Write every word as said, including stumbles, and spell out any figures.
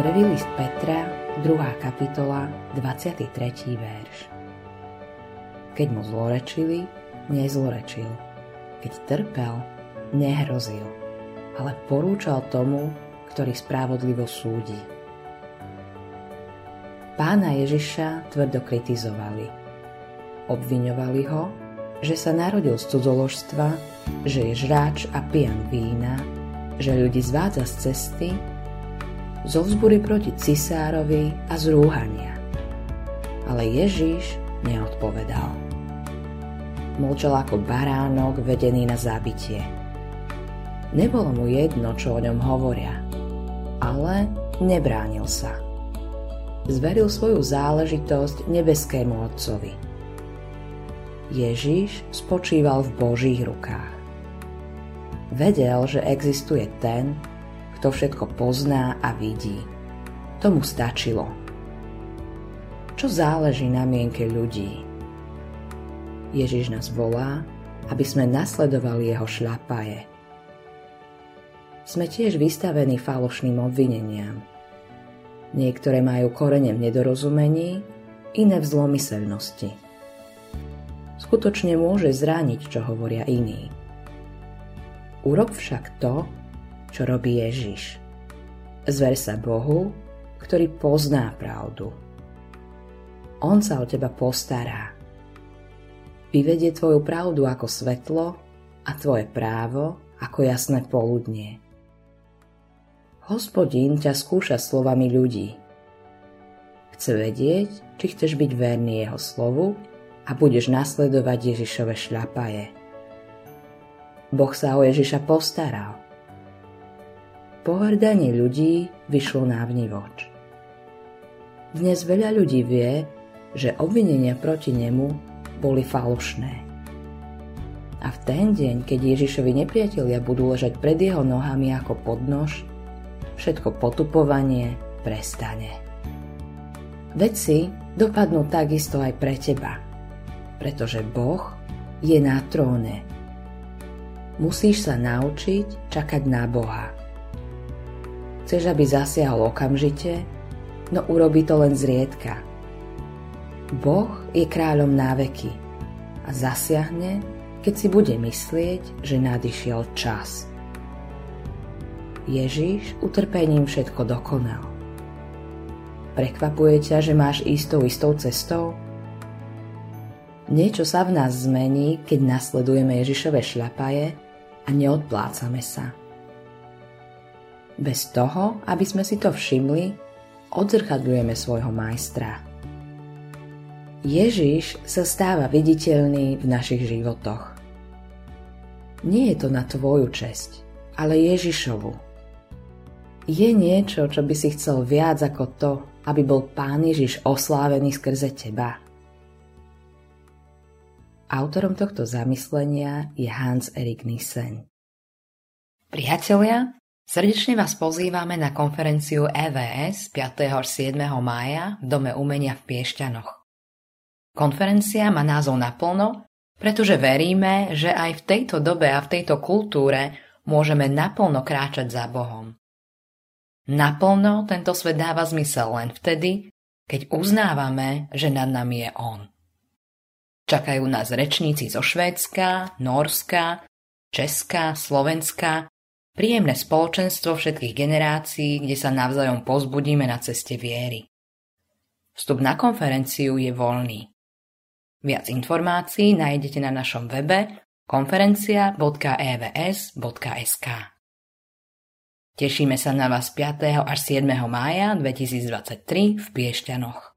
prvý list Petra, druhá kapitola, dvadsiaty tretí verš. Keď mu zlorečili, nezlorečil. Keď trpel, nehrozil, ale porúčal tomu, ktorý spravodlivo súdi. Pána Ježiša tvrdo kritizovali. Obviňovali ho, že sa narodil z cudzoložstva, že je žráč a pijan vína, že ľudí zvádza z cesty, zo vzbury proti cisárovi a z rúhania. Ale Ježiš neodpovedal. Mlčal ako baránok vedený na zabitie. Nebolo mu jedno, čo o ňom hovoria, ale nebránil sa. Zveril svoju záležitosť nebeskému Otcovi. Ježiš spočíval v Božích rukách. Vedel, že existuje ten, kto všetko pozná a vidí. Tomu stačilo. Čo záleží na mienke ľudí? Ježiš nás volá, aby sme nasledovali jeho šľapaje. Sme tiež vystavení falošným obvineniam. Niektoré majú korene v nedorozumení, iné v zlomyselnosti. Skutočne môže zraniť, čo hovoria iní. Urob však to, čo robí Ježiš. Zver sa Bohu, ktorý pozná pravdu. On sa o teba postará. Vyvedie tvoju pravdu ako svetlo a tvoje právo ako jasné poludnie. Hospodín ťa skúša slovami ľudí. Chce vedieť, či chceš byť verný jeho slovu a budeš nasledovať Ježišove šľapaje. Boh sa o Ježiša postaral. Pohrdanie ľudí vyšlo návnivoč. Dnes veľa ľudí vie, že obvinenia proti nemu boli falošné. A v ten deň, keď Ježišovi nepriatelia budú ležať pred jeho nohami ako podnož, všetko potupovanie prestane. Veci dopadnú takisto aj pre teba, pretože Boh je na tróne. Musíš sa naučiť čakať na Boha. Chceš, aby zasiahol okamžite, no urobí to len zriedka. Boh je kráľom na veky a zasiahne, keď si bude myslieť, že nadišiel čas. Ježiš utrpením všetko dokonal. Prekvapuje ťa, že máš ísť istou cestou? Niečo sa v nás zmení, keď nasledujeme Ježišove šľapaje a neodplácame sa. Bez toho, aby sme si to všimli, odzrkadľujeme svojho majstra. Ježiš sa stáva viditeľný v našich životoch. Nie je to na tvoju česť, ale Ježišovu. Je niečo, čo by si chcel viac ako to, aby bol Pán Ježiš oslávený skrze teba. Autorom tohto zamyslenia je Hans Erik Nissen. Priatelia, srdečne vás pozývame na konferenciu é vé es piateho až siedmeho mája v Dome umenia v Piešťanoch. Konferencia má názov Naplno, pretože veríme, že aj v tejto dobe a v tejto kultúre môžeme naplno kráčať za Bohom. Naplno tento svet dáva zmysel len vtedy, keď uznávame, že nad nami je On. Čakajú nás rečníci zo Švédska, Nórska, Česka, Slovenska, príjemné spoločenstvo všetkých generácií, kde sa navzájom povzbudíme na ceste viery. Vstup na konferenciu je voľný. Viac informácií nájdete na našom webe konferencia bodka e v s bodka es ká. Tešíme sa na vás piateho až siedmeho mája dvetisícdvadsaťtri v Piešťanoch.